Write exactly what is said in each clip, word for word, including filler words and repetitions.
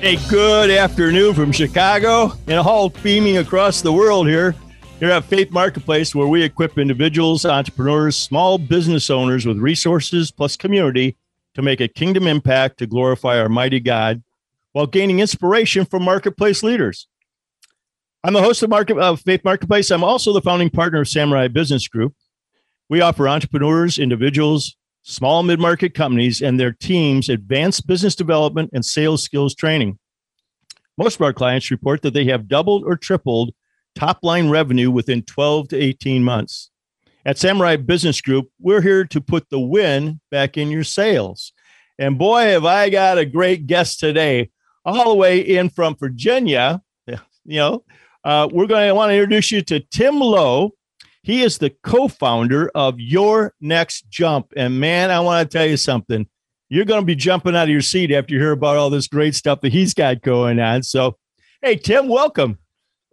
Hey, good afternoon from Chicago and all beaming across the world here. Here at Faith Marketplace, where we equip individuals, entrepreneurs, small business owners with resources plus community to make a kingdom impact to glorify our mighty God while gaining inspiration from marketplace leaders. I'm the host of Market, uh, Faith Marketplace. I'm also the founding partner of Samurai Business Group. We offer entrepreneurs, individuals, small mid-market companies and their teams advanced business development and sales skills training. Most of our clients report that they have doubled or tripled top-line revenue within twelve to eighteen months. At Samurai Business Group, we're here to put the win back in your sales. And boy, have I got a great guest today, all the way in from Virginia. You know, uh, we're going to want to introduce you to Tim Lowe. He is the co-founder of Your Next Jump. And man, I want to tell you something. You're going to be jumping out of your seat after you hear about all this great stuff that he's got going on. So, hey, Tim, welcome.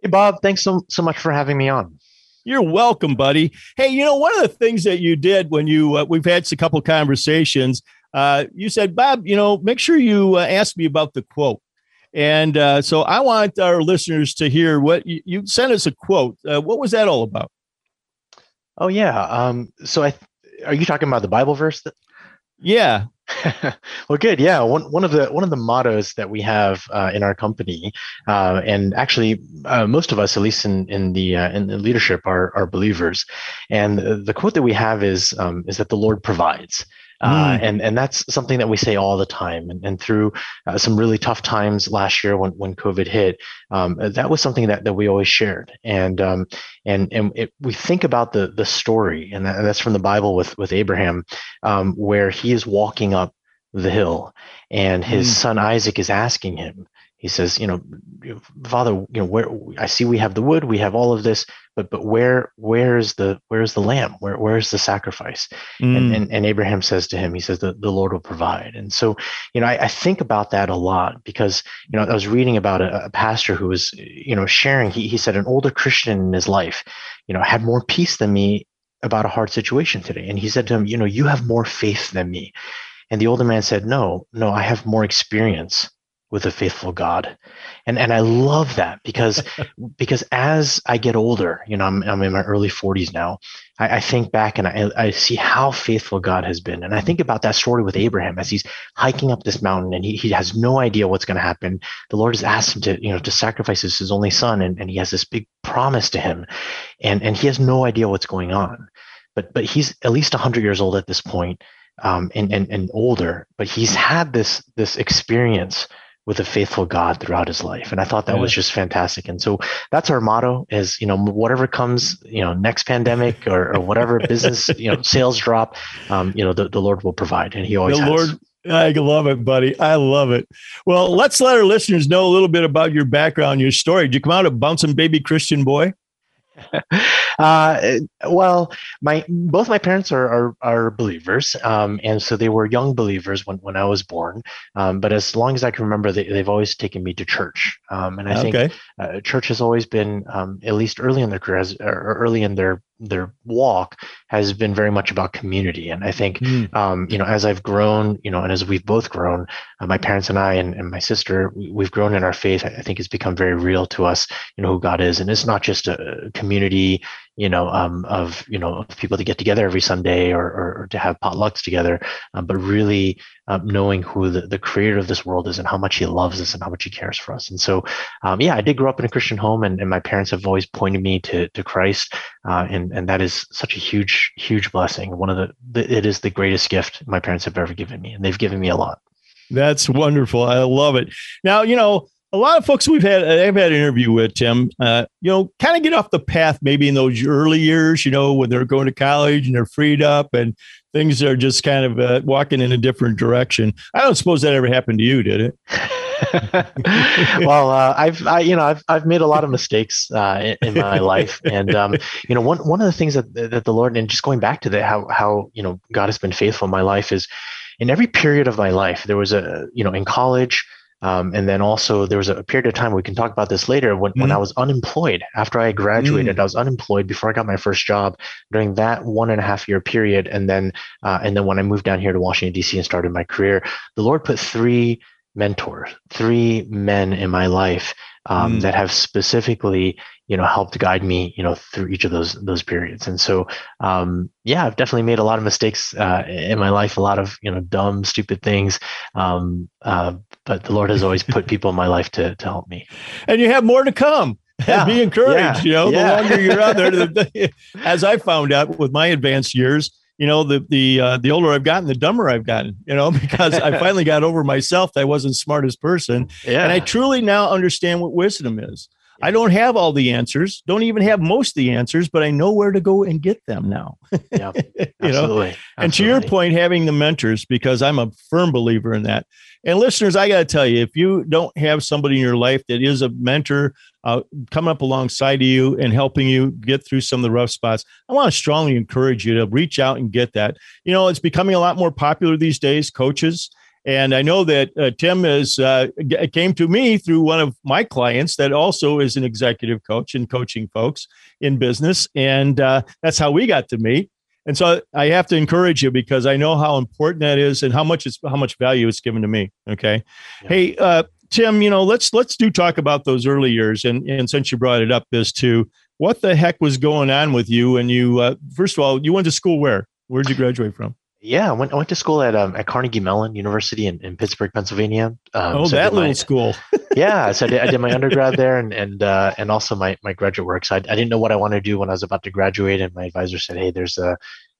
Hey, Bob. Thanks so, so much for having me on. You're welcome, buddy. Hey, you know, one of the things that you did when you, uh, we've had a couple conversations, uh, you said, Bob, you know, make sure you uh, ask me about the quote. And uh, so I want our listeners to hear what you, you sent us a quote. Uh, what was that all about? Oh, yeah. Um, so I th- are you talking about the Bible verse? That- yeah. Well, good. Yeah. One one of the one of the mottos that we have uh, in our company, uh, and actually uh, most of us, at least in in the uh, in the leadership, are are believers. And the, the quote that we have is um, is that the Lord provides. Uh, mm. And and that's something that we say all the time. And, and through uh, some really tough times last year when, when COVID hit, um, that was something that, that we always shared. And um, and and it, we think about the the story, and that's from the Bible with with Abraham, um, where he is walking up the hill, and his mm. son Isaac is asking him. He says, you know, Father, you know, where I see we have the wood, we have all of this, but but where where is the where is the lamb? Where where is the sacrifice? Mm. And, and and Abraham says to him, he says, the, the Lord will provide. And so, you know, I, I think about that a lot because, you know, I was reading about a, a pastor who was, you know, sharing. He he said an older Christian in his life, you know, had more peace than me about a hard situation today. And he said to him, you know, you have more faith than me. And the older man said, no, no, I have more experience with a faithful God. And and I love that because because as I get older, you know, I'm I'm in my early forties now, I, I think back and I, I see how faithful God has been. And I think about that story with Abraham as he's hiking up this mountain and he, he has no idea what's going to happen. The Lord has asked him to, you know, to sacrifice his, his only son, and, and he has this big promise to him. And and he has no idea what's going on. But but he's at least one hundred years old at this point, um, and, and and older, but he's had this this experience with a faithful God throughout his life. And I thought that yeah. was just fantastic. And so that's our motto is, you know, whatever comes, you know, next pandemic or, or whatever business, you know, sales drop, um, you know, the, the Lord will provide. And he always the has. Lord, I love it, buddy. I love it. Well, let's let our listeners know a little bit about your background, your story. Did you come out a bouncing baby Christian boy? Uh, well, my both my parents are are, are believers, um, and so they were young believers when, when I was born. Um, but as long as I can remember, they, they've always taken me to church, um, and I okay. think uh, church has always been, um, at least early in their career, or early in their their walk, has been very much about community. And I think, mm. um, you know, as I've grown, you know, and as we've both grown, uh, my parents and I, and, and my sister, we've grown in our faith. I think it's become very real to us, you know, who God is, and it's not just a community, you know, um, of, you know, of people to get together every Sunday or, or, or to have potlucks together, uh, but really um, knowing who the, the creator of this world is and how much he loves us and how much he cares for us. And so, um, yeah, I did grow up in a Christian home, and, and my parents have always pointed me to to Christ. Uh, and, and that is such a huge, huge blessing. One of the, the, it is the greatest gift my parents have ever given me, and they've given me a lot. That's wonderful. I love it. Now, you know, a lot of folks we've had, I've had an interview with, Tim, uh, you know, kind of get off the path maybe in those early years, you know, when they're going to college and they're freed up and things are just kind of uh, walking in a different direction. I don't suppose that ever happened to you, did it? Well, uh, I've, I, you know, I've, I've made a lot of mistakes uh, in, in my life. And, um, you know, one, one of the things that, that the Lord, and just going back to that, how, how, you know, God has been faithful in my life is in every period of my life, there was a, you know, in college, Um, and then also there was a period of time, we can talk about this later, when, mm. when I was unemployed after I graduated, mm. I was unemployed before I got my first job during that one and a half year period. And then, uh, and then when I moved down here to Washington, D C and started my career, the Lord put three mentors, three men in my life, um, mm. that have specifically, you know, helped guide me, you know, through each of those, those periods. And so, um, yeah, I've definitely made a lot of mistakes, uh, in my life, a lot of, you know, dumb, stupid things. Um, uh, but the Lord has always put people in my life to, to help me. And you have more to come. Yeah. Be encouraged, yeah. you know, yeah. the longer you're out there, the, as I found out with my advanced years, you know, the, the, uh, the older I've gotten, the dumber I've gotten, you know, because I finally got over myself. That I wasn't the smartest person. Yeah. And I truly now understand what wisdom is. I don't have all the answers, don't even have most of the answers, but I know where to go and get them now. Yeah, absolutely. you know? And absolutely. To your point, having the mentors, because I'm a firm believer in that. And listeners, I got to tell you, if you don't have somebody in your life that is a mentor uh, coming up alongside of you and helping you get through some of the rough spots, I want to strongly encourage you to reach out and get that. You know, it's becoming a lot more popular these days, coaches. And I know that uh, Tim is uh, g- came to me through one of my clients that also is an executive coach and coaching folks in business. And uh, that's how we got to meet. And so I have to encourage you because I know how important that is and how much it's, how much value it's given to me. Okay. Yeah. Hey, uh, Tim, you know, let's let's do talk about those early years. And, and since you brought it up as to what the heck was going on with you. And you, uh, first of all, you went to school where? Where'd you graduate from? Yeah, I went, I went to school at um, at Carnegie Mellon University in, in Pittsburgh, Pennsylvania. Um, oh, so that my, little school. yeah, so I did, I did my undergrad there and and uh, and also my my graduate work. So I, I didn't know what I wanted to do when I was about to graduate, and my advisor said, "Hey, there's a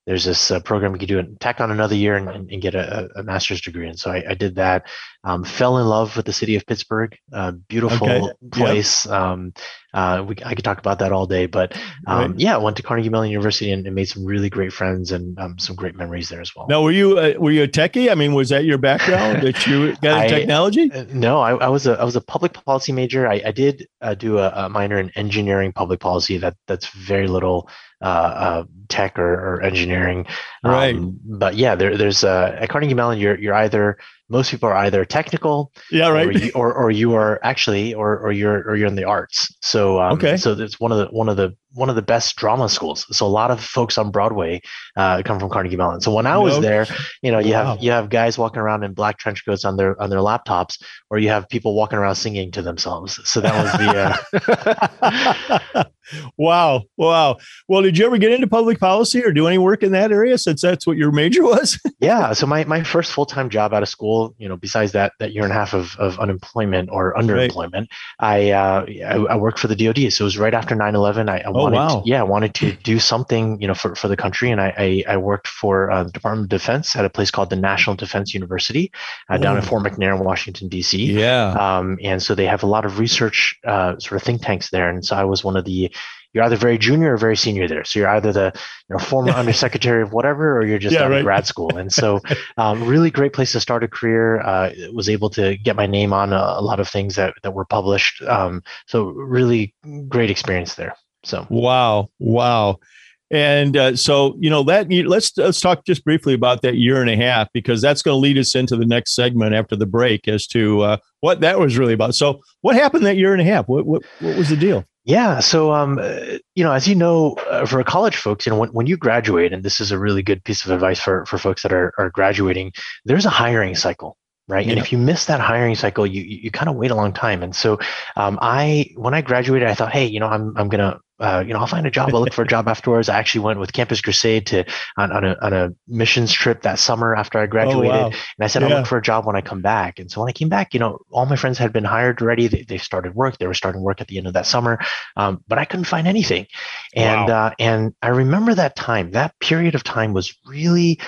there's this uh, program you can do and tack on another year and, and, and get a, a master's degree." And so I, I did that. Um, fell in love with the city of Pittsburgh. Uh, beautiful okay. place. Yep. Um, Uh, we, I could talk about that all day, but um, right. yeah, I went to Carnegie Mellon University and, and made some really great friends and um, some great memories there as well. Now, were you uh, were you a techie? I mean, was that your background that you got into technology? Uh, no, I, I was a I was a public policy major. I, I did uh, do a, a minor in engineering public policy. That that's very little uh, uh, tech or, or engineering, um, right? But yeah, there there's uh, at Carnegie Mellon, you're you're either most people are either technical, yeah, right, or you, or, or you are actually, or or you're or you're in the arts. So um, okay, so it's one of the one of the one of the best drama schools. So a lot of folks on Broadway uh, come from Carnegie Mellon. So when I was nope. there, you know, you wow. have you have guys walking around in black trench coats on their on their laptops, or you have people walking around singing to themselves. So that was the uh... wow, wow. Well, did you ever get into public policy or do any work in that area since that's what your major was? yeah. So my my first full time job out of school, you know, besides that, that year and a half of, of unemployment or underemployment, right. I, uh, I I worked for the D O D. So it was right after nine eleven. I, I oh, wanted, wow. yeah, I wanted to do something, you know, for, for the country. And I I, I worked for uh, the Department of Defense at a place called the National Defense University uh, down in Fort McNair in Washington, D C. Yeah. Um, and so they have a lot of research uh, sort of think tanks there. And so I was one of the You're either very junior or very senior there. So you're either the you know, former undersecretary of whatever, or you're just yeah, out right. of grad school. And so um, really great place to start a career. Uh, was able to get my name on a, a lot of things that, that were published. Um, so really great experience there. So, wow. Wow. And uh, so, you know, that let's, let's talk just briefly about that year and a half, because that's going to lead us into the next segment after the break as to uh, what that was really about. So what happened that year and a half? What, what, what was the deal? Yeah. So, um, you know, as you know, uh, for college folks, you know, when, when you graduate, and this is a really good piece of advice for, for folks that are, are graduating, there's a hiring cycle, right? Yeah. And if you miss that hiring cycle, you, you kind of wait a long time. And so, um, I, when I graduated, I thought, hey, you know, I'm, I'm going to, Uh, you know, I'll find a job. I'll look for a job afterwards. I actually went with Campus Crusade to on, on a on a missions trip that summer after I graduated. Oh, wow. And I said, yeah. I'll look for a job when I come back. And so when I came back, you know, all my friends had been hired already. They, they started work. They were starting work at the end of that summer, um, but I couldn't find anything. And wow. uh, and I remember that time. That period of time was really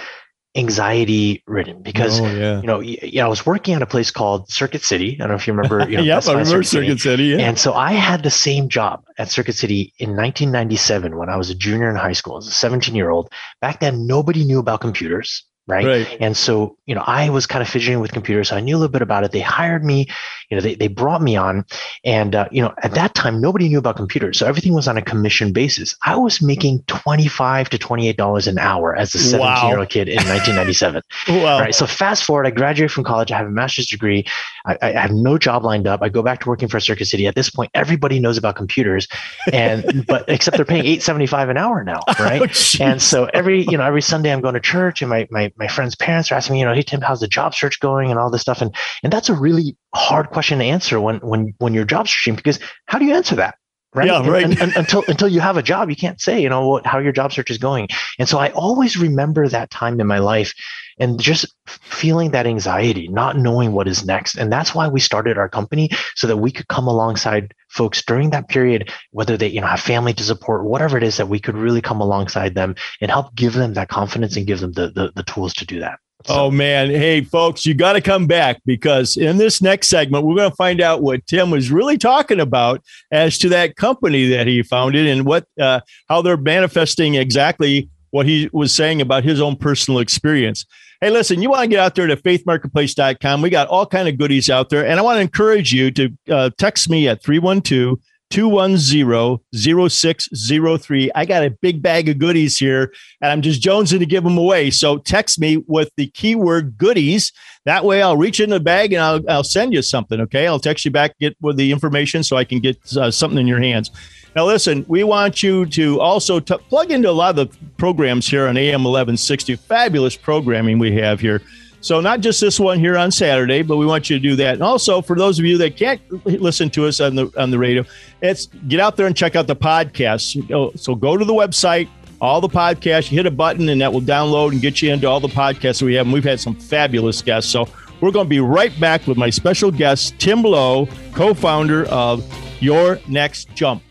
anxiety ridden because, oh, yeah. you know, yeah, I was working at a place called Circuit City. I don't know if you remember. You know, yeah, I remember Circuit, Circuit City. City yeah. And so I had the same job at Circuit City in nineteen ninety-seven when I was a junior in high school as a seventeen year old. Back then, nobody knew about computers. Right? right. And so, you know, I was kind of fidgeting with computers. So I knew a little bit about it. They hired me, you know, they, they brought me on. And, uh, you know, at that time, nobody knew about computers. So everything was on a commission basis. I was making twenty-five to twenty-eight dollars an hour as a seventeen-year-old wow. kid in nineteen ninety-seven. wow. Right. So fast forward, I graduated from college. I have a master's degree. I, I have no job lined up. I go back to working for Circuit City. At this point, everybody knows about computers, and but except they're paying eight dollars and seventy-five cents an hour now. Right. Oh, and so every, you know, every Sunday I'm going to church, and my, my, my friend's parents are asking me, you know, hey, Tim, how's the job search going and all this stuff? And and that's a really hard question to answer when when when you're job searching, because how do you answer that? Right. Yeah, right. And, and, until until you have a job, you can't say, you know, what, how your job search is going. And so I always remember that time in my life and just feeling that anxiety, not knowing what is next. And that's why we started our company, so that we could come alongside folks during that period, whether they, you know, have family to support, whatever it is, that we could really come alongside them and help give them that confidence and give them the the, the tools to do that. So. Oh, man. Hey, folks, you got to come back, because in this next segment, we're going to find out what Tim was really talking about as to that company that he founded and what uh, how they're manifesting exactly what he was saying about his own personal experience. Hey, listen, you want to get out there to faith marketplace dot com. We got all kinds of goodies out there. And I want to encourage you to uh, text me at three one two, two one zero, zero six zero three. I got a big bag of goodies here, and I'm just jonesing to give them away. So text me with the keyword goodies. That way I'll reach in the bag and I'll, I'll send you something. Okay. I'll text you back, get with the information so I can get uh, something in your hands. Now, listen, we want you to also t- plug into a lot of the programs here on A M eleven sixty. Fabulous programming we have here. So not just this one here on Saturday, but we want you to do that. And also, for those of you that can't listen to us on the on the radio, it's get out there and check out the podcast. So go to the website, all the podcasts, you hit a button, and that will download and get you into all the podcasts that we have. And we've had some fabulous guests. So we're going to be right back with my special guest, Tim Lowe, co-founder of Your Next Jump.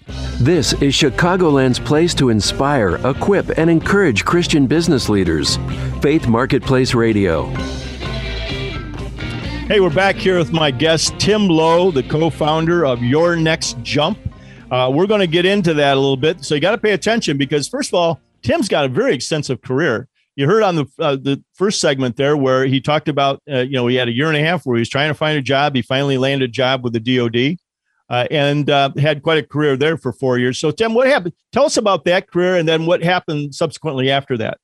This is Chicagoland's place to inspire, equip, and encourage Christian business leaders. Faith Marketplace Radio. Hey, we're back here with my guest, Tim Lowe, the co-founder of Your Next Jump. Uh, we're going to get into that a little bit. So you got to pay attention, because first of all, Tim's got a very extensive career. You heard on the uh, the first segment there where he talked about, uh, you know, he had a year and a half where he was trying to find a job. He finally landed a job with the D O D. Uh, and uh, had quite a career there for four years. So, Tim, what happened? Tell us about that career, and then what happened subsequently after that.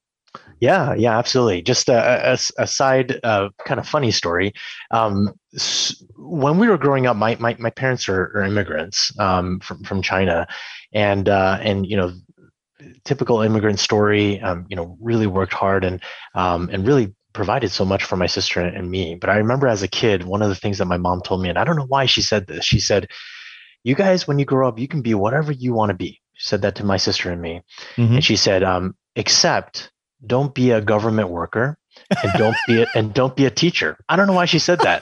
Yeah, yeah, absolutely. Just a, a, a side uh, kind of funny story. Um, when we were growing up, my my, my parents are, are immigrants um, from from China, and uh, and you know. Typical immigrant story, um, you know, really worked hard and um, and really provided so much for my sister and me. But I remember as a kid, one of the things that my mom told me, and I don't know why she said this, she said, "You guys, when you grow up, you can be whatever you want to be." She said that to my sister and me. Mm-hmm. And she said, um, except don't be a government worker and don't be a, and don't be a teacher. I don't know why she said that.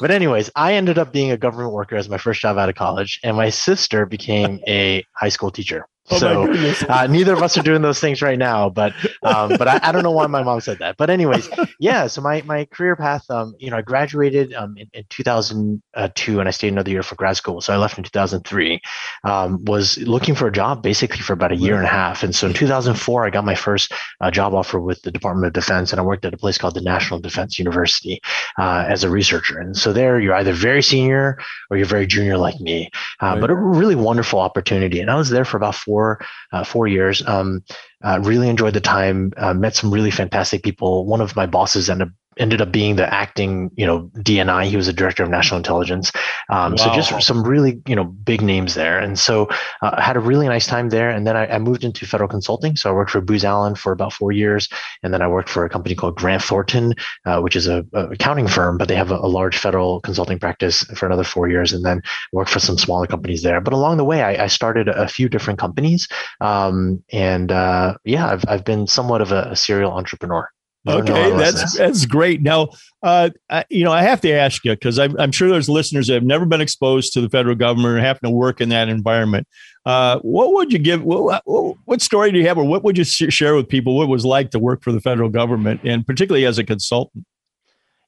But anyways, I ended up being a government worker as my first job out of college, and my sister became a high school teacher. Oh, so uh, neither of us are doing those things right now, but um, but I, I don't know why my mom said that. But anyways, yeah. So my my career path, um, you know, I graduated um, in, in two thousand two, and I stayed another year for grad school. So I left in two thousand three. Um, was looking for a job basically for about a year and a half, and so in two thousand four, I got my first uh, job offer with the Department of Defense, and I worked at a place called the National Defense University uh, as a researcher. And so there, you're either very senior or you're very junior like me, uh, right. but a really wonderful opportunity. And I was there for about four. Four, uh, four years. Um, uh, really enjoyed the time. Uh, met some really fantastic people. One of my bosses ended up, ended up being the acting, you know, D N I. He was the director of national intelligence. Um, wow. So just some really, you know, big names there. And so uh, I had a really nice time there. And then I, I moved into federal consulting. So I worked for Booz Allen for about four years, and then I worked for a company called Grant Thornton, uh, which is a, a accounting firm, but they have a, a large federal consulting practice for another four years, and then worked for some smaller companies there. But along the way, I, I started a few different companies. Um, and uh, yeah, I've I've been somewhat of a, a serial entrepreneur. Okay, that's that's great. Now, uh, I, you know, I have to ask you, because I'm, I'm sure there's listeners that have never been exposed to the federal government and happen to work in that environment. Uh, what would you give? What, what story do you have, or what would you share with people? What it was like to work for the federal government, and particularly as a consultant?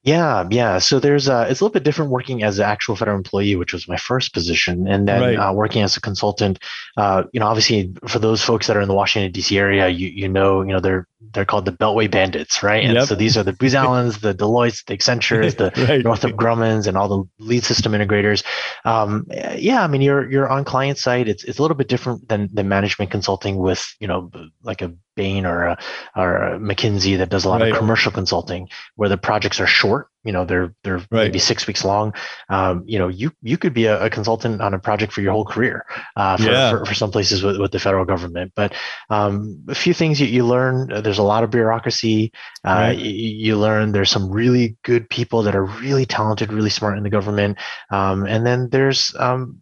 Yeah, yeah. So there's a, it's a little bit different working as an actual federal employee, which was my first position. And then right. uh, working as a consultant, uh, you know, obviously for those folks that are in the Washington, D C area, you you know, you know, they're they're called the Beltway Bandits, right? And yep. so these are the Booz Allens, the Deloittes, the Accentures, the right. Northrop Grumman's, and all the lead system integrators. Um, yeah, I mean, you're you're on client side. It's it's a little bit different than the management consulting with, you know, like a Bain or a, or a McKinsey that does a lot right. of commercial consulting, where the projects are short. You know, they're they're right. maybe six weeks long. Um, you know, you you could be a, a consultant on a project for your whole career uh, for, yeah. for, for some places with, with the federal government. But um, a few things you, you learn, uh, there's a lot of bureaucracy. Uh, right. you, you learn there's some really good people that are really talented, really smart in the government. Um, and then there's um,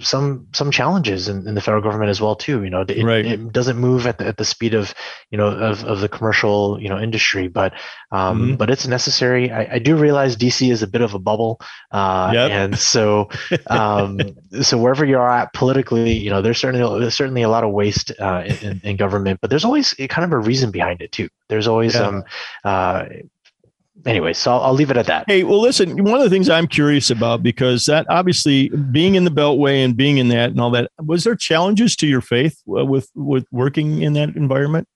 some some challenges in, in the federal government as well, too. You know, it, right. it doesn't move at the, at the speed of, you know, of, of the commercial, you know, industry, but um, mm-hmm. but it's necessary. I, I do realize D C is a bit of a bubble, uh, yep. and so um, so wherever you are at politically, you know, there's certainly there's certainly a lot of waste uh, in, in government, but there's always kind of a reason behind it too. There's always yeah. um. Uh, Anyway, so I'll, I'll leave it at that. Hey, well, listen, one of the things I'm curious about, because that obviously being in the Beltway and being in that and all that, was there challenges to your faith with, with working in that environment?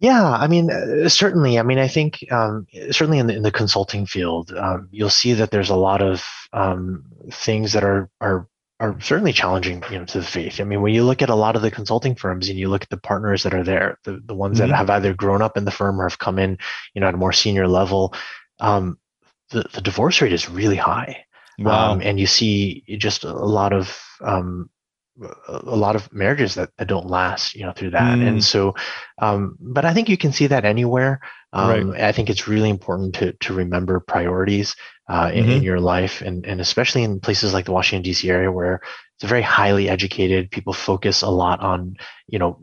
Yeah, I mean, uh, certainly. I mean, I think um, certainly in the, in the consulting field, um, you'll see that there's a lot of um, things that are are. are certainly challenging, you know, to the faith. I mean, when you look at a lot of the consulting firms and you look at the partners that are there, the, the ones mm-hmm. that have either grown up in the firm or have come in, you know, at a more senior level, um, the, the divorce rate is really high. Wow. Um, and you see just a lot of, um, a lot of marriages that, that don't last, you know, through that. Mm. And so, um, but I think you can see that anywhere. Um, right. I think it's really important to to remember priorities uh, in, mm-hmm. in your life, and, and especially in places like the Washington, D C area, where it's very highly educated. People focus a lot on, you know,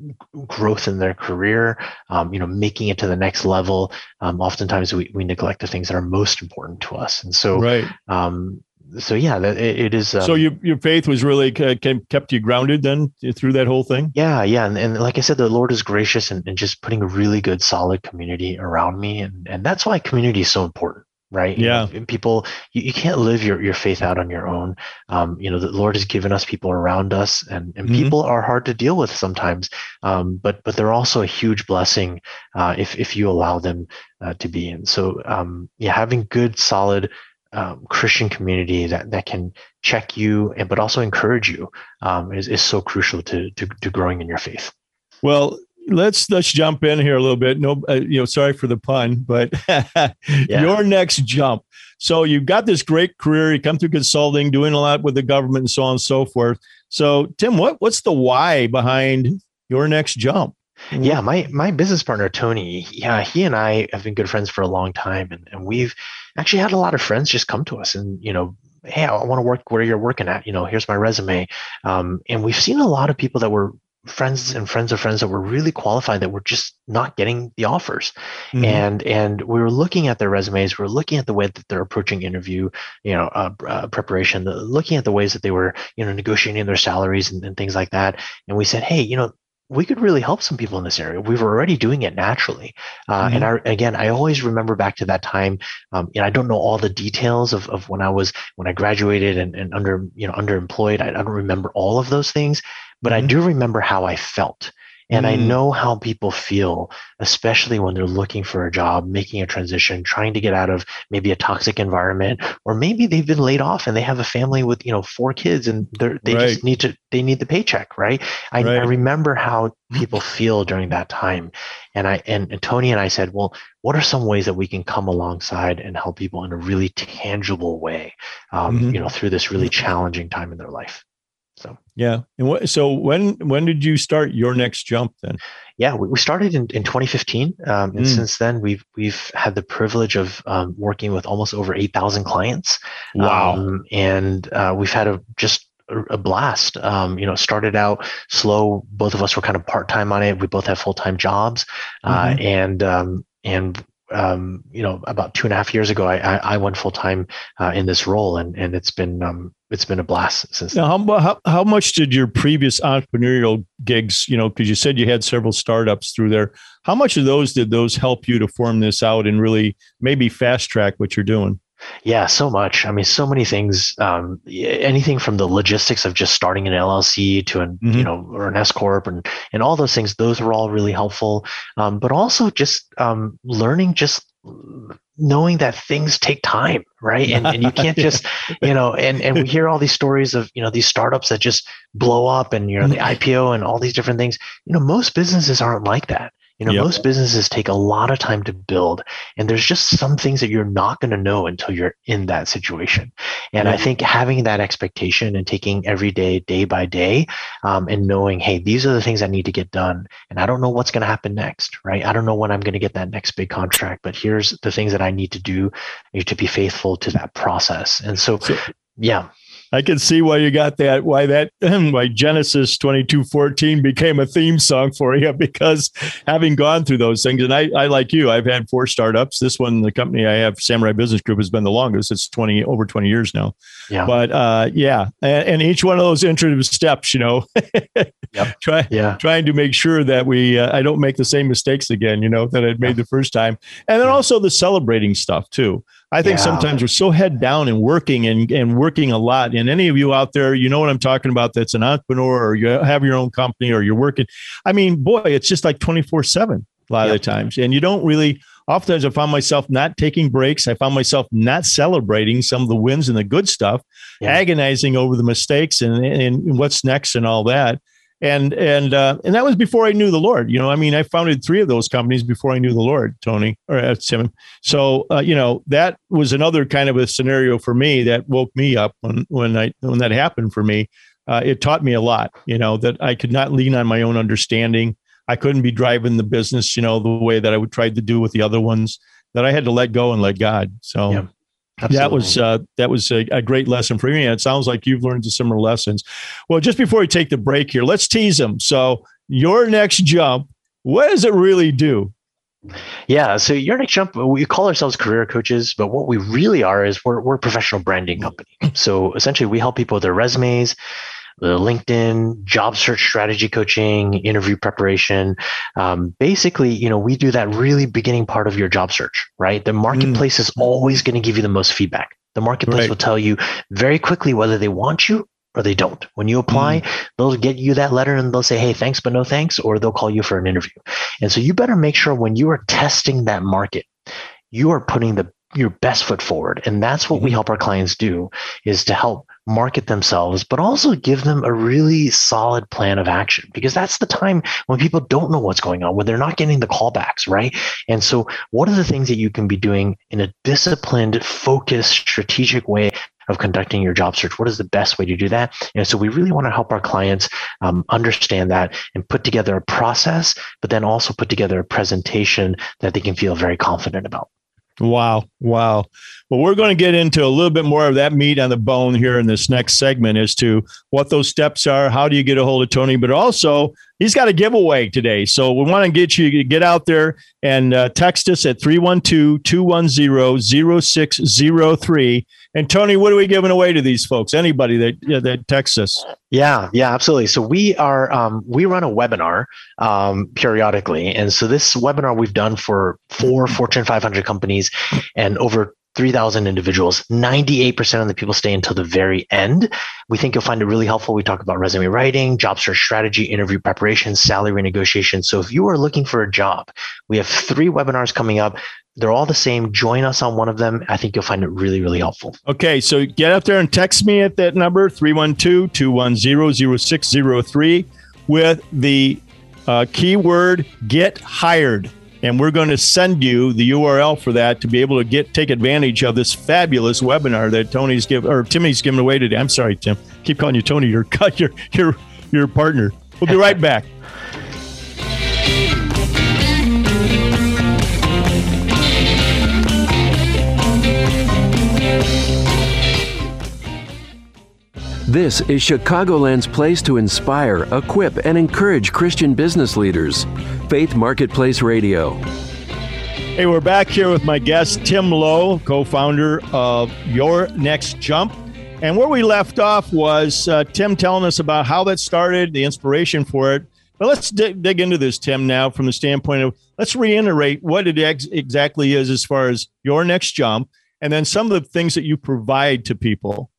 growth in their career, um, you know, making it to the next level. Um, oftentimes we, we neglect the things that are most important to us. And so, right. um, So yeah, it, it is. Um, so your your faith was really kept you grounded then through that whole thing. Yeah, yeah, and, and like I said, the Lord is gracious and, and just putting a really good, solid community around me, and and that's why community is so important, right? Yeah, you know, people, you, you can't live your, your faith out on your own. Um, you know, the Lord has given us people around us, and and mm-hmm. people are hard to deal with sometimes. Um, but but they're also a huge blessing uh, if if you allow them uh, to be in. So um, yeah, having good, solid. Um, Christian community that, that can check you and but also encourage you um, is, is so crucial to, to to growing in your faith. Well, let's let's jump in here a little bit. No, uh, you know, sorry for the pun, but yeah. Your next jump. So you've got this great career. You come through consulting, doing a lot with the government, and so on and so forth. So Tim, what what's the why behind your next jump? Yeah, my my business partner, Tony, yeah, he and I have been good friends for a long time. And, and we've actually had a lot of friends just come to us and, you know, hey, I want to work where you're working at. You know, here's my resume. Um, and we've seen a lot of people that were friends and friends of friends that were really qualified that were just not getting the offers. Mm-hmm. And and we were looking at their resumes. We were looking at the way that they're approaching interview, you know, uh, uh, preparation, the, looking at the ways that they were, you know, negotiating their salaries and, and things like that. And we said, hey, you know, we could really help some people in this area. We were already doing it naturally. Uh, mm-hmm. And I, again, I always remember back to that time. Um, and I don't know all the details of, of when I was, when I graduated and, and under, you know, underemployed. I, I don't remember all of those things, but mm-hmm. I do remember how I felt. And I know how people feel, especially when they're looking for a job, making a transition, trying to get out of maybe a toxic environment, or maybe they've been laid off and they have a family with, you know, four kids and they're, they right. just need to, they need the paycheck. Right? I, right. I remember how people feel during that time. And I, and, and Tony and I said, well, what are some ways that we can come alongside and help people in a really tangible way, um, mm-hmm. you know, through this really challenging time in their life. So, yeah. And what, so when, when did you start Your Next Jump then? Yeah, we, we started in, in twenty fifteen. Um, and mm. since then we've, we've had the privilege of um, working with almost over eight thousand clients. Wow. Um, and uh, we've had a, just a blast. Um, you know, started out slow. Both of us were kind of part-time on it. We both have full-time jobs. Mm-hmm. Uh, and, um, and, um, you know, about two and a half years ago, I, I, I went full-time uh, in this role, and, and it's been, um, it's been a blast since now, then. How, how, how much did your previous entrepreneurial gigs, you know, because you said you had several startups through there, how much of those did those help you to form this out and really maybe fast track what you're doing? Yeah, so much. I mean, so many things, um, anything from the logistics of just starting an L L C to an, mm-hmm. you know, or an S corp and, and all those things, those were all really helpful. Um, but also just um, learning, just knowing that things take time, right? And and you can't just, you know, and, and we hear all these stories of, you know, these startups that just blow up and, you know, the I P O and all these different things. You know, most businesses aren't like that. You know, yep. most businesses take a lot of time to build, and there's just some things that you're not going to know until you're in that situation. And mm-hmm. I think having that expectation and taking every day, day by day, um, and knowing, hey, these are the things I need to get done. And I don't know what's going to happen next, right? I don't know when I'm going to get that next big contract, but here's the things that I need to do to be faithful to that process. And so, so yeah. I can see why you got that, why that, why Genesis twenty-two fourteen became a theme song for you, because having gone through those things, and I, I like you, I've had four startups. This one, the company I have, Samurai Business Group, has been the longest. It's twenty over twenty years now. Yeah. But uh, yeah, and, and each one of those iterative steps, you know, yep. try, yeah. trying to make sure that we, uh, I don't make the same mistakes again, you know, that I'd made the first time, and then yeah. also the celebrating stuff too. I think yeah. sometimes we're so head down and working and, and working a lot. And any of you out there, you know what I'm talking about, that's an entrepreneur or you have your own company or you're working. I mean, boy, it's just like twenty-four seven a lot yep. of the times. And you don't really, oftentimes I found myself not taking breaks. I found myself not celebrating some of the wins and the good stuff, yeah. agonizing over the mistakes and, and what's next and all that. And, and, uh, and that was before I knew the Lord, you know, I mean, I founded three of those companies before I knew the Lord, Tony or uh, Tim. So, uh, you know, that was another kind of a scenario for me that woke me up when, when I, when that happened for me, uh, it taught me a lot, you know, that I could not lean on my own understanding. I couldn't be driving the business, you know, the way that I would try to do with the other ones, that I had to let go and let God. So yeah. Absolutely. That was uh, that was a, a great lesson for me. And it sounds like you've learned similar lessons. Well, just before we take the break here, let's tease them. So Your Next Jump, what does it really do? Yeah. So Your Next Jump, we call ourselves career coaches, but what we really are is we're, we're a professional branding company. So essentially, we help people with their resumes, LinkedIn, job search strategy coaching, interview preparation. Um, basically, you know, we do that really beginning part of your job search, right? The marketplace mm. is always going to give you the most feedback. The marketplace right. will tell you very quickly whether they want you or they don't. When you apply, mm. they'll get you that letter and they'll say, hey, thanks, but no thanks, or they'll call you for an interview. And so you better make sure when you are testing that market, you are putting the your best foot forward. And that's what we help our clients do, is to help market themselves, but also give them a really solid plan of action, because that's the time when people don't know what's going on, when they're not getting the callbacks, right? And so what are the things that you can be doing in a disciplined, focused, strategic way of conducting your job search? What is the best way to do that? And so we really want to help our clients um, understand that and put together a process, but then also put together a presentation that they can feel very confident about. Wow. Wow. Well, we're going to get into a little bit more of that meat on the bone here in this next segment as to what those steps are. How do you get a hold of Tony? But also, he's got a giveaway today. So we want to get you to get out there and uh, text us at three one two, two one zero, zero six zero three. And Tony, what are we giving away to these folks? Anybody that, that texts us? Yeah, yeah, absolutely. So we are, um, we run a webinar um, periodically. And so this webinar we've done for four Fortune five hundred companies and over three thousand individuals. ninety-eight percent of the people stay until the very end. We think you'll find it really helpful. We talk about resume writing, job search strategy, interview preparation, salary negotiation. So if you are looking for a job, we have three webinars coming up. They're all the same. Join us on one of them. I think you'll find it really, really helpful. Okay. So get up there and text me at that number, three one two, two one zero, zero six zero three, with the uh, keyword get hired. And we're going to send you the U R L for that to be able to get take advantage of this fabulous webinar that Tony's give or Timmy's giving away today. I'm sorry, Tim. Keep calling you Tony. You're your your your partner. We'll be right back. This is Chicagoland's place to inspire, equip, and encourage Christian business leaders. Faith Marketplace Radio. Hey, we're back here with my guest, Tim Lowe, co-founder of Your Next Jump. And where we left off was uh, Tim telling us about how that started, the inspiration for it. But let's dig, dig into this, Tim, now from the standpoint of, let's reiterate what it ex- exactly is as far as Your Next Jump. and then some of the things that you provide to people.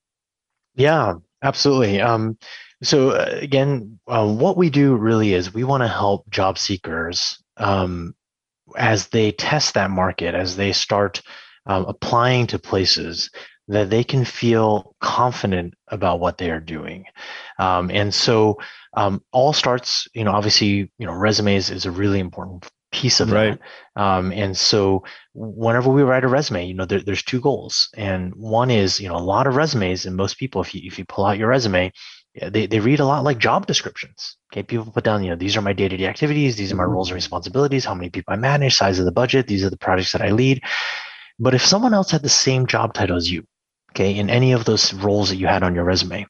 Yeah, absolutely. Um, so uh, again, uh, what we do really is we want to help job seekers um, as they test that market, as they start um, applying to places that they can feel confident about what they are doing. Um, and so um, all starts, you know, obviously, you know, resumes is a really important piece of right. that. Um, and so whenever we write a resume, you know, there, there's two goals. And one is, you know, a lot of resumes, and most people, if you, if you pull out your resume, they, they read a lot like job descriptions. Okay. People put down, you know, these are my day-to-day activities. These are my roles and responsibilities, how many people I manage, size of the budget. These are the projects that I lead. But if someone else had the same job title as you, okay, in any of those roles that you had on your resume,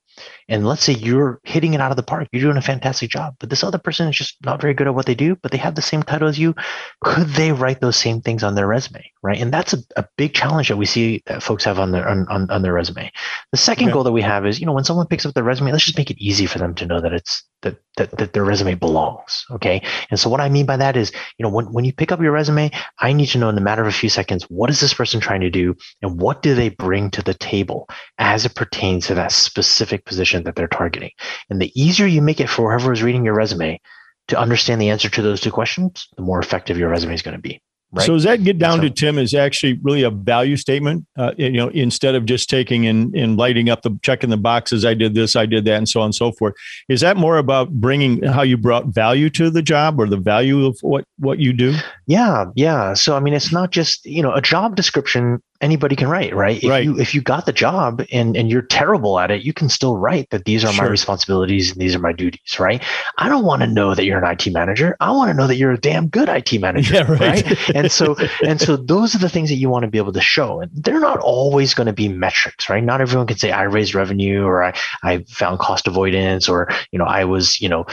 and let's say you're hitting it out of the park, you're doing a fantastic job, but this other person is just not very good at what they do, but they have the same title as you, could they write those same things on their resume, right? And that's a, a big challenge that we see that folks have on their on, on, on their resume. The second yeah. goal that we have is, you know, when someone picks up their resume, let's just make it easy for them to know that it's that that, that their resume belongs, okay? And so what I mean by that is, you know, when, when you pick up your resume, I need to know in the matter of a few seconds, what is this person trying to do and what do they bring to the table as it pertains to that specific position that they're targeting. And the easier you make it for whoever is reading your resume to understand the answer to those two questions, the more effective your resume is going to be. Right? So does that get down so, to, Tim, is actually really a value statement? Uh, you know, instead of just taking and, and lighting up the, checking the boxes, I did this, I did that, and so on and so forth. Is that more about bringing how you brought value to the job or the value of what, what you do? Yeah, yeah. So, I mean, it's not just, you know, a job description anybody can write, right? If, right. You, if you got the job and, and you're terrible at it, you can still write that these are sure. my responsibilities and these are my duties, right? I don't want to know that you're an I T manager. I want to know that you're a damn good I T manager, yeah, right? right? And so and so those are the things that you want to be able to show. And they're not always going to be metrics, right? Not everyone can say, I raised revenue or I, I found cost avoidance or, you know, I was, you know,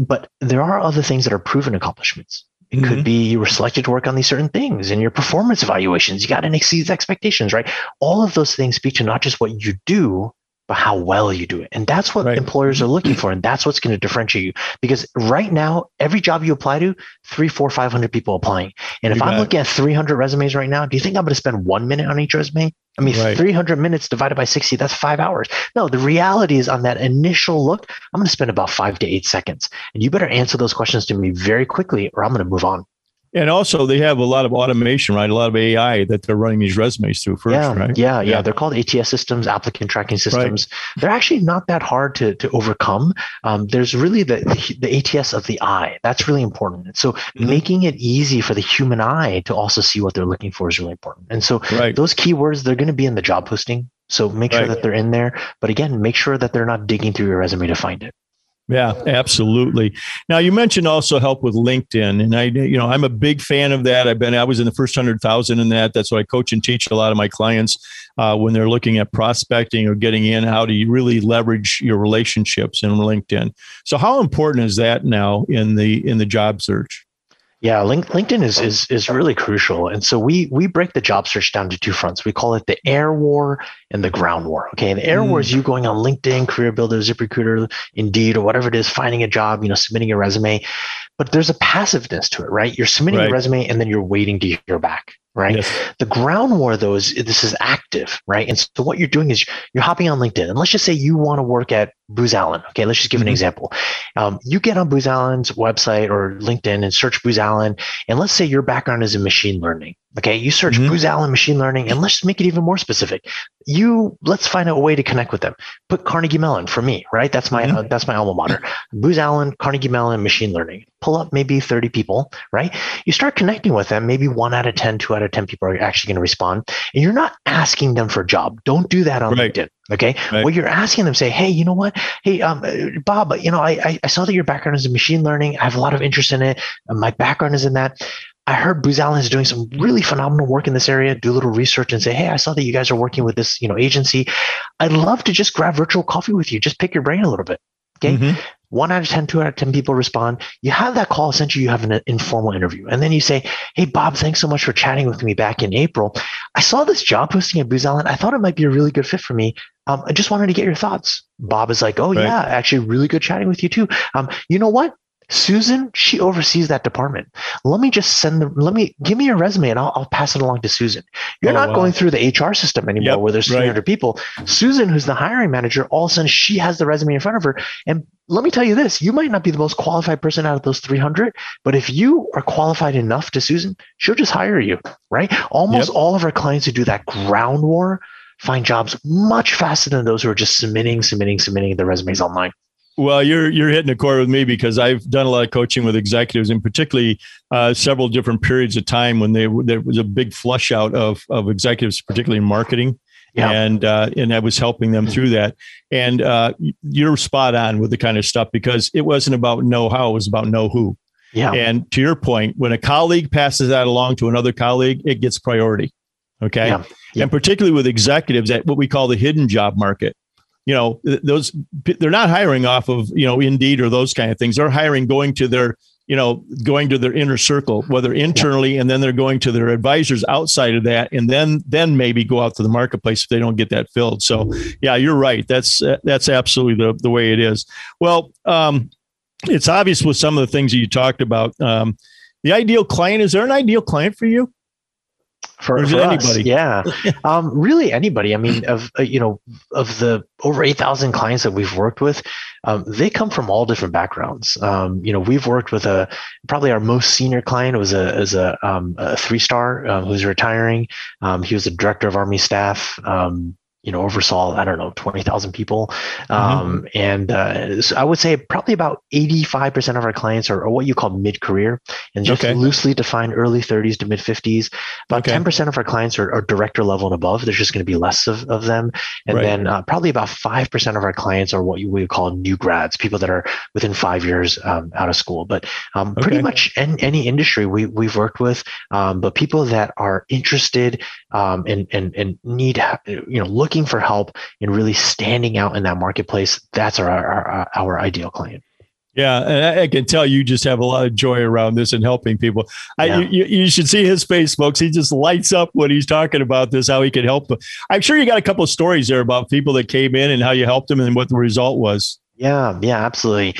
but there are other things that are proven accomplishments. It could be you were selected to work on these certain things in your performance evaluations. You got to exceed expectations, right? All of those things speak to not just what you do, but how well you do it. And that's what right. employers are looking for. And that's what's going to differentiate you. Because right now, every job you apply to, three, four, five hundred people applying. And if you I'm looking it. at three hundred resumes right now, do you think I'm going to spend one minute on each resume? I mean, right. three hundred minutes divided by sixty, that's five hours. No, the reality is on that initial look, I'm going to spend about five to eight seconds. And you better answer those questions to me very quickly or I'm going to move on. And also, they have a lot of automation, right? A lot of A I that they're running these resumes through first, yeah, right? Yeah, yeah, yeah. They're called A T S systems, applicant tracking systems. Right. They're actually not that hard to, to overcome. Um, there's really the, the A T S of the eye. That's really important. So mm-hmm. making it easy for the human eye to also see what they're looking for is really important. And so right. those keywords, they're going to be in the job posting. So make sure right. that they're in there. But again, make sure that they're not digging through your resume to find it. Yeah, absolutely. Now you mentioned also help with LinkedIn, and I, you know, I'm a big fan of that. I've been, I was in the first hundred thousand in that. That's what I coach and teach a lot of my clients uh, when they're looking at prospecting or getting in. How do you really leverage your relationships in LinkedIn? So how important is that now in the in the job search? Yeah, LinkedIn is is is really crucial, and so we we break the job search down to two fronts. We call it the air war and the ground war. Okay, and the air mm. war is you going on LinkedIn, Career Builder, ZipRecruiter, Indeed, or whatever it is, finding a job, you know, submitting a resume. But there's a passiveness to it, right? You're submitting right. a resume, and then you're waiting to hear back. Right. Yes. The ground war, though, is this is active. Right. And so what you're doing is you're hopping on LinkedIn. And let's just say you want to work at Booz Allen. OK, let's just give mm-hmm. an example. Um, you get on Booz Allen's website or LinkedIn and search Booz Allen. And let's say your background is in machine learning. OK, you search mm-hmm. Booz Allen machine learning. And let's just make it even more specific. You let's find out a way to connect with them. Put Carnegie Mellon for me. Right. That's my mm-hmm. uh, that's my alma mater. Booz Allen, Carnegie Mellon, machine learning. Pull up maybe thirty people. Right. You start connecting with them. Maybe one out of ten, two out of ten people are actually going to respond. And you're not asking them for a job. Don't do that on right. LinkedIn. Okay. Right. Well, you're asking them, say, hey, you know what? Hey, um, Bob, you know, I, I saw that your background is in machine learning. I have a lot of interest in it. My background is in that. I heard Booz Allen is doing some really phenomenal work in this area. Do a little research and say, hey, I saw that you guys are working with this, you know, agency. I'd love to just grab virtual coffee with you. Just pick your brain a little bit. Okay. Mm-hmm. One out of ten, two out of ten people respond. You have that call. Essentially, you have an informal interview. And then you say, hey, Bob, thanks so much for chatting with me back in April. I saw this job posting at Booz Allen. I thought it might be a really good fit for me. Um, I just wanted to get your thoughts. Bob is like, oh, right. yeah, actually really good chatting with you too. Um, you know what? Susan, she oversees that department. Let me just send them, let me, give me your resume and I'll, I'll pass it along to Susan. You're oh, not wow. going through the H R system anymore yep, where there's three hundred right. people. Susan, who's the hiring manager, all of a sudden she has the resume in front of her. And let me tell you this, you might not be the most qualified person out of those three hundred, but if you are qualified enough to Susan, she'll just hire you, right? Almost yep. all of our clients who do that ground war find jobs much faster than those who are just submitting, submitting, submitting their resumes online. Well, you're you're hitting a chord with me because I've done a lot of coaching with executives, and particularly uh, several different periods of time when they there was a big flush out of of executives, particularly in marketing, yeah. and uh, and I was helping them through that. And uh, you're spot on with the kind of stuff because it wasn't about know how, it was about know who. Yeah. And to your point, when a colleague passes that along to another colleague, it gets priority. Okay, yeah. Yeah. And particularly with executives at what we call the hidden job market. You know, those they're not hiring off of, you know, Indeed or those kind of things. They're hiring going to their, you know, going to their inner circle, whether internally, yeah. and then they're going to their advisors outside of that. And then then maybe go out to the marketplace if they don't get that filled. So, yeah, you're right. That's that's absolutely the, the way it is. Well, um, it's obvious with some of the things that you talked about. Um, the ideal client, is there an ideal client for you? For, for anybody. Us, yeah. um, really anybody. I mean, of, uh, you know, of the over eight thousand clients that we've worked with, um, they come from all different backgrounds. Um, you know, we've worked with a, probably our most senior client was a, is a, um, a three-star uh, who's retiring. Um, he was the director of Army staff, um, you know, oversaw, I don't know, twenty thousand people. Um, mm-hmm. And uh, so I would say probably about eighty-five percent of our clients are, are what you call mid-career, and just okay. loosely defined early thirties to mid-fifties. About okay. ten percent of our clients are, are director level and above. There's just going to be less of, of them. And right. then uh, probably about five percent of our clients are what you would call new grads, people that are within five years um, out of school. But um, okay. pretty much in, any industry we, we've worked with, um, but people that are interested um, and, and, and need, you know, looking for help and really standing out in that marketplace. That's our, our, our ideal client. Yeah. And I can tell you just have a lot of joy around this and helping people. Yeah. I, you, you should see his face, folks. He just lights up when he's talking about this, how he could help. I'm sure you got a couple of stories there about people that came in and how you helped them and what the result was. Yeah. Yeah, absolutely.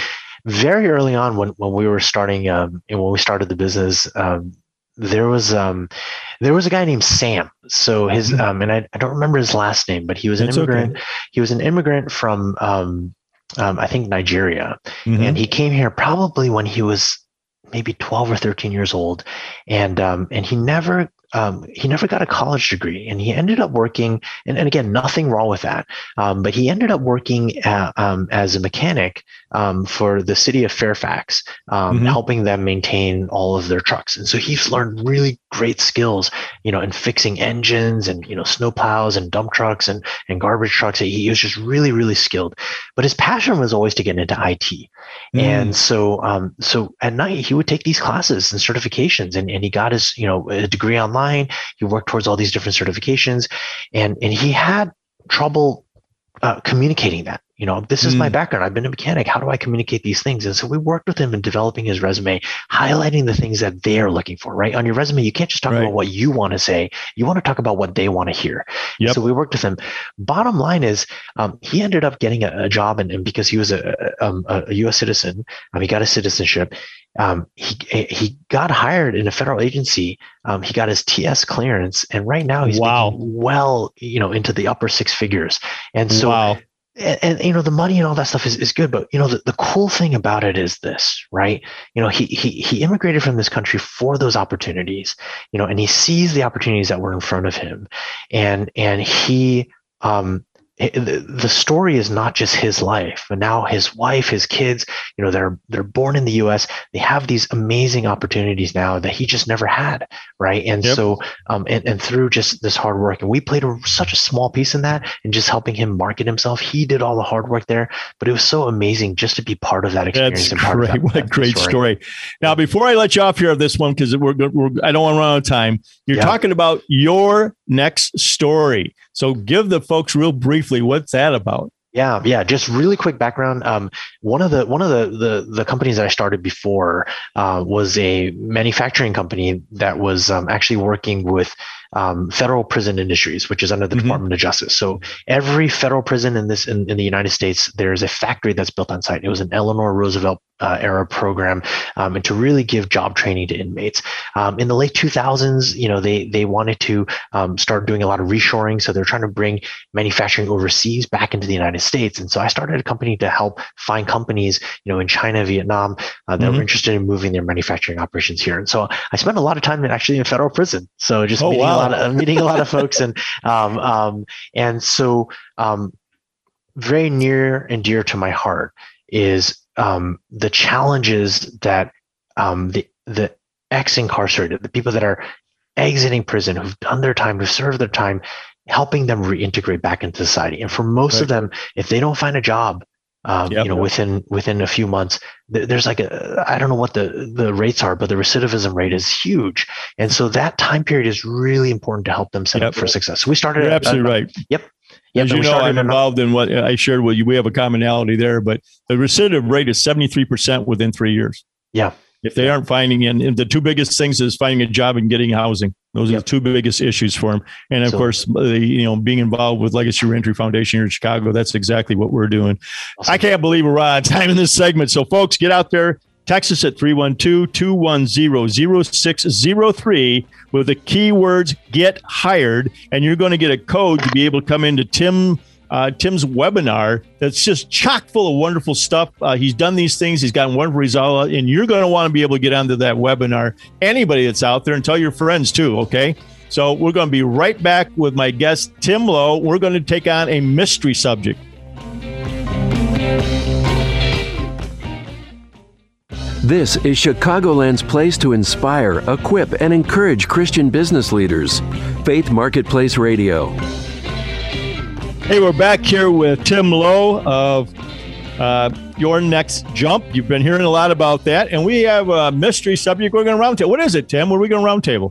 Very early on when, when we were starting um, and when we started the business, um, There was um, there was a guy named Sam. So his um, and I, I don't remember his last name, but he was an That's immigrant. Okay. He was an immigrant from um, um, I think Nigeria, mm-hmm. and he came here probably when he was maybe twelve or thirteen years old, and um, and he never. Um, he never got a college degree, and he ended up working, and, and again, nothing wrong with that, um, but he ended up working uh, um, as a mechanic um, for the city of Fairfax, um, mm-hmm. helping them maintain all of their trucks. And so he's learned really great skills, you know, in fixing engines and, you know, snow plows and dump trucks and, and garbage trucks. He was just really, really skilled, but his passion was always to get into I T. Mm-hmm. And so, um, so at night he would take these classes and certifications, and, and he got his, you know, a degree online. He worked towards all these different certifications, and, and he had trouble uh, communicating that. You know, this is mm. my background. I've been a mechanic. How do I communicate these things? And so we worked with him in developing his resume, highlighting the things that they're looking for, right? On your resume, you can't just talk right. about what you want to say. You want to talk about what they want to hear. Yep. So we worked with him. Bottom line is um, he ended up getting a, a job, and, and because he was a, a, a U S citizen, um, he got his citizenship. Um, he he got hired in a federal agency. Um, he got his T S clearance, and right now he's wow. making well, you know, into the upper six figures. And so, wow. and, and you know, the money and all that stuff is, is good, but you know, the, the cool thing about it is this, right? You know, he he he immigrated from this country for those opportunities, you know, and he sees the opportunities that were in front of him, and and he. Um, The story is not just his life, but now his wife, his kids, you know, they're, they're born in the U S. They have these amazing opportunities now that he just never had. Right. And yep. so, um, and, and through just this hard work, and we played a, such a small piece in that, and just helping him market himself. He did all the hard work there, but it was so amazing just to be part of that experience. That's and part great. Of that, what that a great story. story. Now, before I let you off here of this one, cause we're, we're I don't want to run out of time. You're yeah. talking about your next story. So give the folks real briefly, what's that about? Yeah, yeah. Just really quick background. Um, one of the one of the the, the companies that I started before uh, was a manufacturing company that was um, actually working with um, Federal Prison Industries, which is under the mm-hmm. Department of Justice. So every federal prison in this in, in the United States, there's a factory that's built on site. It was an Eleanor Roosevelt uh, era program, um, and to really give job training to inmates. Um, in the late two thousands, you know, they they wanted to um, start doing a lot of reshoring, so they're trying to bring manufacturing overseas back into the United States. And so I started a company to help find companies, you know, in China, Vietnam, uh, that mm-hmm. were interested in moving their manufacturing operations here. And so I spent a lot of time in actually in federal prison. So just oh, meeting wow. a lot of meeting a lot of folks, and um, um, and so um, very near and dear to my heart is um, the challenges that um, the the ex-incarcerated, the people that are exiting prison, who've done their time, who've served their time, helping them reintegrate back into society. And for most right. of them, if they don't find a job, um, yep. you know, within within a few months, th- there's like a, I don't know what the, the rates are, but the recidivism rate is huge. And so that time period is really important to help them set yep. up for success. So we started. You're absolutely uh, right. Uh, yep. Yep, as you know, I'm involved in what I shared with you. We have a commonality there, but the recidivism rate is seventy-three percent within three years. Yeah. If they aren't finding, and, and the two biggest things is finding a job and getting housing. Those yep. are the two biggest issues for them. And of so, course, the, you know, being involved with Legacy Reentry Foundation here in Chicago, that's exactly what we're doing. Awesome. I can't believe we're on time in this segment. So folks, get out there. Text us at three one two, two one zero, zero six zero three with the keywords get hired. And you're going to get a code to be able to come into Tim Uh, Tim's webinar that's just chock full of wonderful stuff. Uh, he's done these things. He's gotten wonderful results, and you're going to want to be able to get onto that webinar. Anybody that's out there, and tell your friends too, okay? So we're going to be right back with my guest, Tim Lowe. We're going to take on a mystery subject. This is Chicagoland's place to inspire, equip, and encourage Christian business leaders. Faith Marketplace Radio. Hey, we're back here with Tim Lowe of uh, Your Next Jump. You've been hearing a lot about that, and we have a mystery subject we're going to roundtable. What is it, Tim? What are we going to roundtable?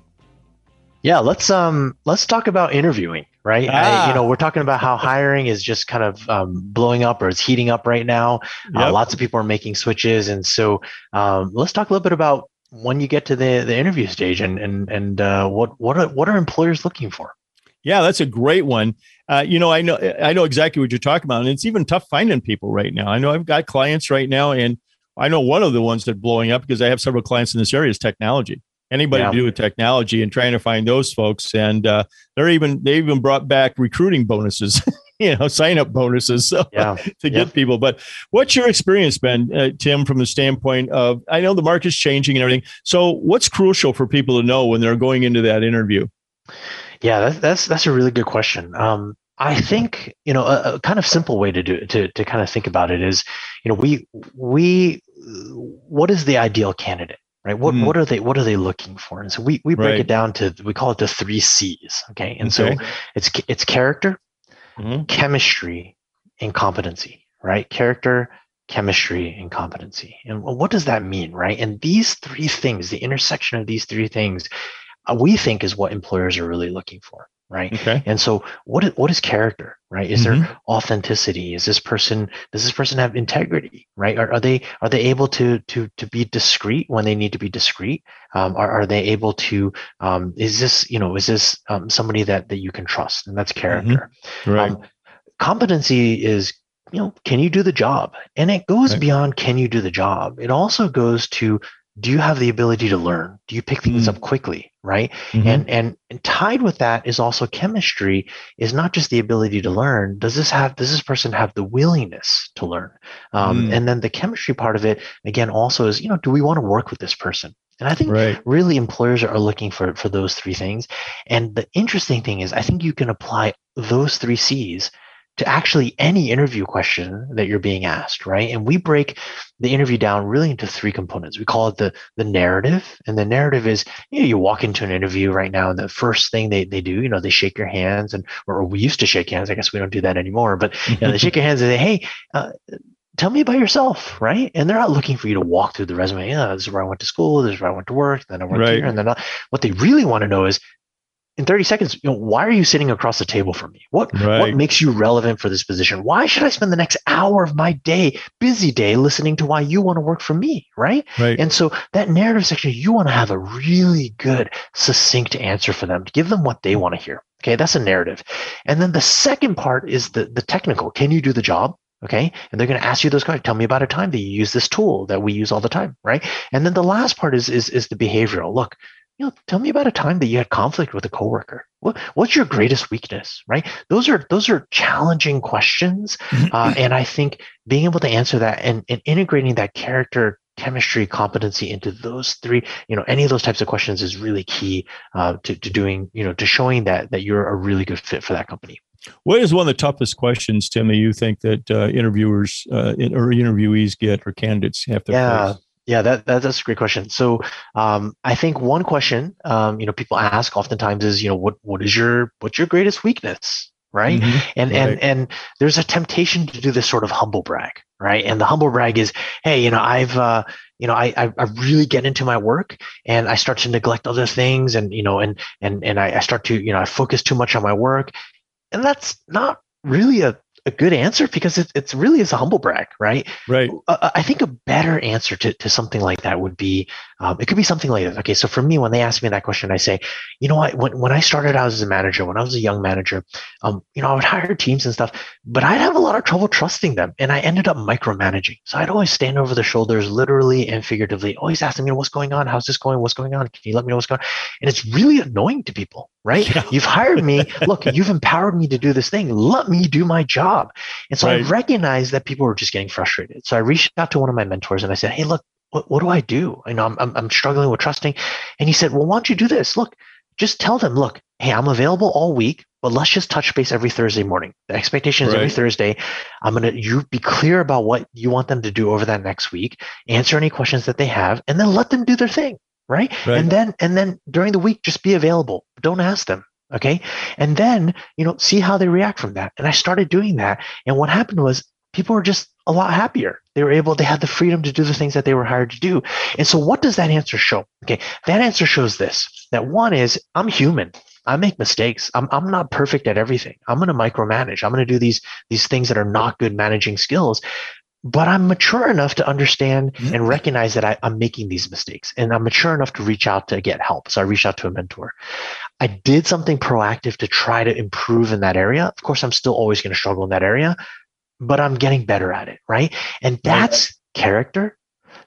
Yeah, let's um, let's talk about interviewing, right? Ah. I, you know, we're talking about how hiring is just kind of um, blowing up, or it's heating up right now. Yep. Uh, lots of people are making switches, and so um, let's talk a little bit about when you get to the the interview stage, and and and uh, what what are, what are employers looking for? Yeah, that's a great one. Uh, you know, I know I know exactly what you're talking about. And it's even tough finding people right now. I know I've got clients right now, and I know one of the ones that's blowing up, because I have several clients in this area, is technology. Anybody yeah. to do with technology, and trying to find those folks. And uh, they're even they even brought back recruiting bonuses, you know, sign up bonuses so, yeah. to yeah. get people. But what's your experience been, uh, Tim, from the standpoint of, I know the market's changing and everything. So what's crucial for people to know when they're going into that interview? Yeah, that's, that's that's a really good question. Um, I think, you know, a, a kind of simple way to do it, to to kind of think about it is, you know, we we what is the ideal candidate, right? What mm. what are they what are they looking for? And so we we break right. it down to, we call it the three C's. Okay, and okay. so it's it's character, mm-hmm. chemistry, and competency. Right, character, chemistry, and competency. And what does that mean, right? And these three things, the intersection of these three things, we think is what employers are really looking for, right? Okay. And so what is, what is character, right? Is mm-hmm. there authenticity? Is this person, does this person have integrity, right? Are, are they are they able to to to be discreet when they need to be discreet? Um, are, are they able to, um, is this, you know, is this um, somebody that, that you can trust? And that's character. Mm-hmm. Right. Um, competency is, you know, can you do the job? And it goes right. beyond can you do the job. It also goes to, do you have the ability to learn? Do you pick things mm. up quickly, right? Mm-hmm. And, and and tied with that is also chemistry, is not just the ability to learn. Does this have does this person have the willingness to learn? Um, mm. And then the chemistry part of it, again, also is, you know, do we want to work with this person? And I think right. really employers are looking for for those three things. And the interesting thing is, I think you can apply those three C's to actually any interview question that you're being asked, right? And we break the interview down really into three components. We call it the the narrative. And the narrative is, you know, you walk into an interview right now, and the first thing they they do, you know, they shake your hands, and or we used to shake hands. I guess we don't do that anymore, but you know, they shake your hands and say, hey, uh, tell me about yourself, right? And they're not looking for you to walk through the resume. Yeah, this is where I went to school. This is where I went to work. Then I went right. here. And then I, what they really want to know is, in thirty seconds, you know, why are you sitting across the table from me? What, right. what makes you relevant for this position? Why should I spend the next hour of my day, busy day, listening to why you want to work for me, right? right? And so that narrative section, you want to have a really good, succinct answer for them. Give them what they want to hear. Okay, that's a narrative. And then the second part is the, the technical. Can you do the job? Okay, and they're going to ask you those questions. Tell me about a time that you use this tool that we use all the time, right? And then the last part is is, is the behavioral. Look, you know, tell me about a time that you had conflict with a coworker. What, what's your greatest weakness, right? Those are those are challenging questions, uh, and I think being able to answer that and, and integrating that character, chemistry, competency into those three, you know, any of those types of questions is really key uh, to to doing, you know, to showing that that you're a really good fit for that company. What is one of the toughest questions, Tim, that you think that uh, interviewers uh, in, or interviewees get, or candidates have to yeah. face? Yeah, that, that that's a great question. So um, I think one question, um, you know, people ask oftentimes is, you know, what what is your what's your greatest weakness, right? Mm-hmm. And right. and and there's a temptation to do this sort of humble brag, right? And the humble brag is, hey, you know, I've uh, you know, I, I I really get into my work and I start to neglect other things, and you know, and and and I, I start to you know I focus too much on my work, and that's not really a a good answer, because it it's really is a humble brag, right? Right. Uh, I think a better answer to, to something like that would be, um, it could be something like this. Okay, so for me, when they ask me that question, I say, you know what, when, when I started out as a manager, when I was a young manager, um, you know, I would hire teams and stuff, but I'd have a lot of trouble trusting them. And I ended up micromanaging. So I'd always stand over their shoulders, literally and figuratively, always ask them, you know, what's going on? How's this going? What's going on? Can you let me know what's going on? And it's really annoying to people, right? Yeah. You've hired me. Look, you've empowered me to do this thing. Let me do my job. And so right. I recognized that people were just getting frustrated. So I reached out to one of my mentors and I said, hey, look, what, what do I do? You know, I'm, I'm, I'm struggling with trusting. And he said, well, why don't you do this? Look, just tell them, look, hey, I'm available all week, but let's just touch base every Thursday morning. The expectation is right. every Thursday, I'm going to, you be clear about what you want them to do over that next week, answer any questions that they have, and then let them do their thing. Right. right. And then, and then during the week, just be available. Don't ask them. Okay. And then, you know, see how they react from that. And I started doing that. And what happened was people were just a lot happier. They were able, they had the freedom to do the things that they were hired to do. And so what does that answer show? Okay. That answer shows this, that one is I'm human. I make mistakes. I'm I'm not perfect at everything. I'm going to micromanage. I'm going to do these, these things that are not good managing skills. But I'm mature enough to understand and recognize that I, I'm making these mistakes, and I'm mature enough to reach out to get help. So I reached out to a mentor. I did something proactive to try to improve in that area. Of course, I'm still always going to struggle in that area, but I'm getting better at it, right? And that's character,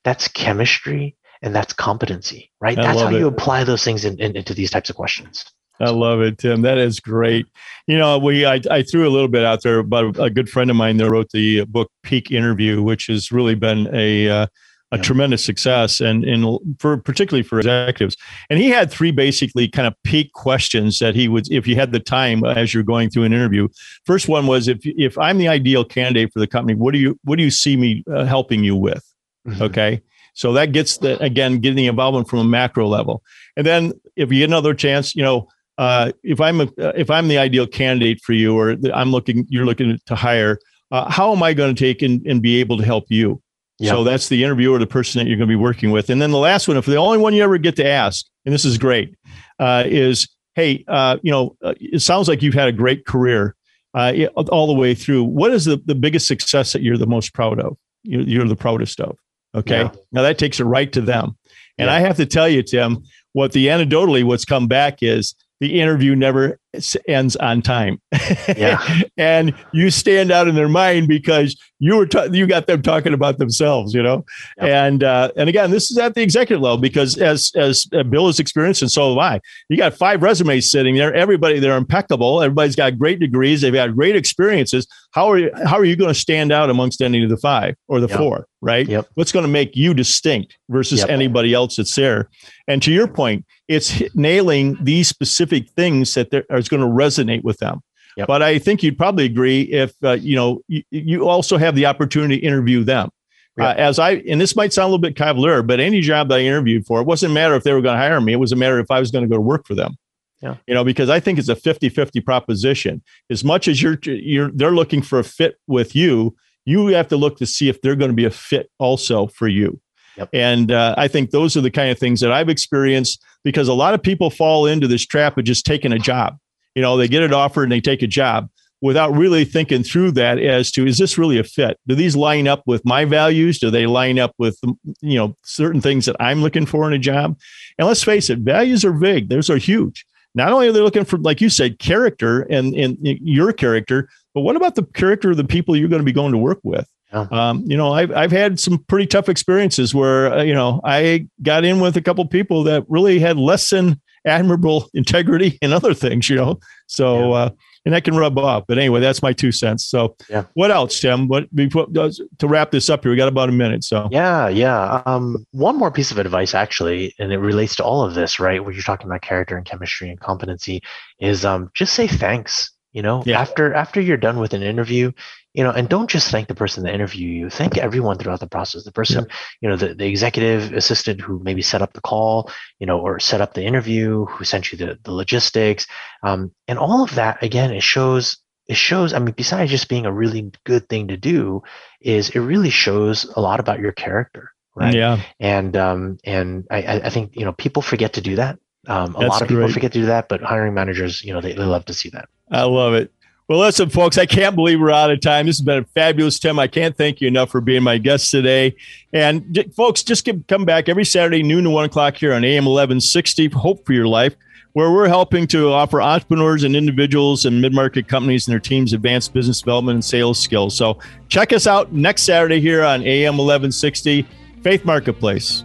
that's chemistry, and that's competency, right? That's how you apply those things in, in, into these types of questions. I love it, Tim. That is great. You know, we I, I threw a little bit out there, but a good friend of mine that wrote the book Peak Interview, which has really been a uh, a yeah. tremendous success, and in for particularly for executives. And he had three basically kind of peak questions that he would, if you had the time as you're going through an interview. First one was, if if I'm the ideal candidate for the company, what do you what do you see me uh, helping you with? Mm-hmm. Okay. So that gets the again getting the involvement from a macro level. And then if you get another chance, you know. Uh, if I'm a, if I'm the ideal candidate for you, or I'm looking, you're looking to hire, uh, how am I going to take and, and be able to help you? Yeah. So that's the interviewer, the person that you're going to be working with. And then the last one, if the only one you ever get to ask, and this is great, uh, is, hey, uh, you know, it sounds like you've had a great career uh, all the way through. What is the, the biggest success that you're the most proud of? You're, you're the proudest of. Okay. Yeah. Now that takes it right to them. And yeah. I have to tell you, Tim, what the anecdotally, what's come back is, the interview never ends on time. Yeah. And you stand out in their mind because you were ta- you got them talking about themselves, you know. Yep. And uh, and again, this is at the executive level, because as as Bill has experienced, and so have I, you got five resumes sitting there. Everybody, they're impeccable. Everybody's got great degrees. They've got great experiences. How are you, how are you going to stand out amongst any of the five or the yep. four, right? Yep. What's going to make you distinct versus yep. anybody else that's there? And to your point, it's nailing these specific things that there are going to resonate with them. Yep. But I think you'd probably agree if, uh, you know, you, you also have the opportunity to interview them. Yep. Uh, as I, and this might sound a little bit cavalier, but any job that I interviewed for, it wasn't a matter if they were going to hire me. It was a matter if I was going to go to work for them. Yeah. You know, because I think it's a fifty-fifty proposition. As much as you're, you're, they're looking for a fit with you, you have to look to see if they're going to be a fit also for you. Yep. And uh, I think those are the kind of things that I've experienced, because a lot of people fall into this trap of just taking a job. You know, they get an offer and they take a job without really thinking through that as to, is this really a fit? Do these line up with my values? Do they line up with, you know, certain things that I'm looking for in a job? And let's face it, values are big. Those are huge. Not only are they looking for, like you said, character and, and your character, but what about the character of the people you're going to be going to work with? Yeah. Um, you know, I've, I've had some pretty tough experiences where, uh, you know, I got in with a couple people that really had less than admirable integrity and other things, you know, so, yeah. uh, and that can rub off. But anyway, that's my two cents. So yeah. What else, Tim? What, what to wrap this up here? We got about a minute. So yeah, yeah. Um, one more piece of advice, actually, and it relates to all of this, right? Where you're talking about character and chemistry and competency, is um, just say thanks. You know, yeah. after after you're done with an interview, you know, and don't just thank the person that interviewed you. Thank everyone throughout the process. The person, yeah. you know, the, the executive assistant who maybe set up the call, you know, or set up the interview, who sent you the, the logistics. Um, and all of that, again, it shows, it shows, I mean, besides just being a really good thing to do, is it really shows a lot about your character, right? Yeah. And um, and I, I think, you know, people forget to do that. Um, a that's lot of people great. forget to do that, but hiring managers, you know, they, they love to see that. I love it. Well, listen, folks, I can't believe we're out of time. This has been a fabulous time. I can't thank you enough for being my guest today. And j- folks, just give, come back every Saturday, noon to one o'clock here on A M eleven sixty, Hope for Your Life, where we're helping to offer entrepreneurs and individuals and mid-market companies and their teams advanced business development and sales skills. So check us out next Saturday here on A M eleven sixty, Faith Marketplace.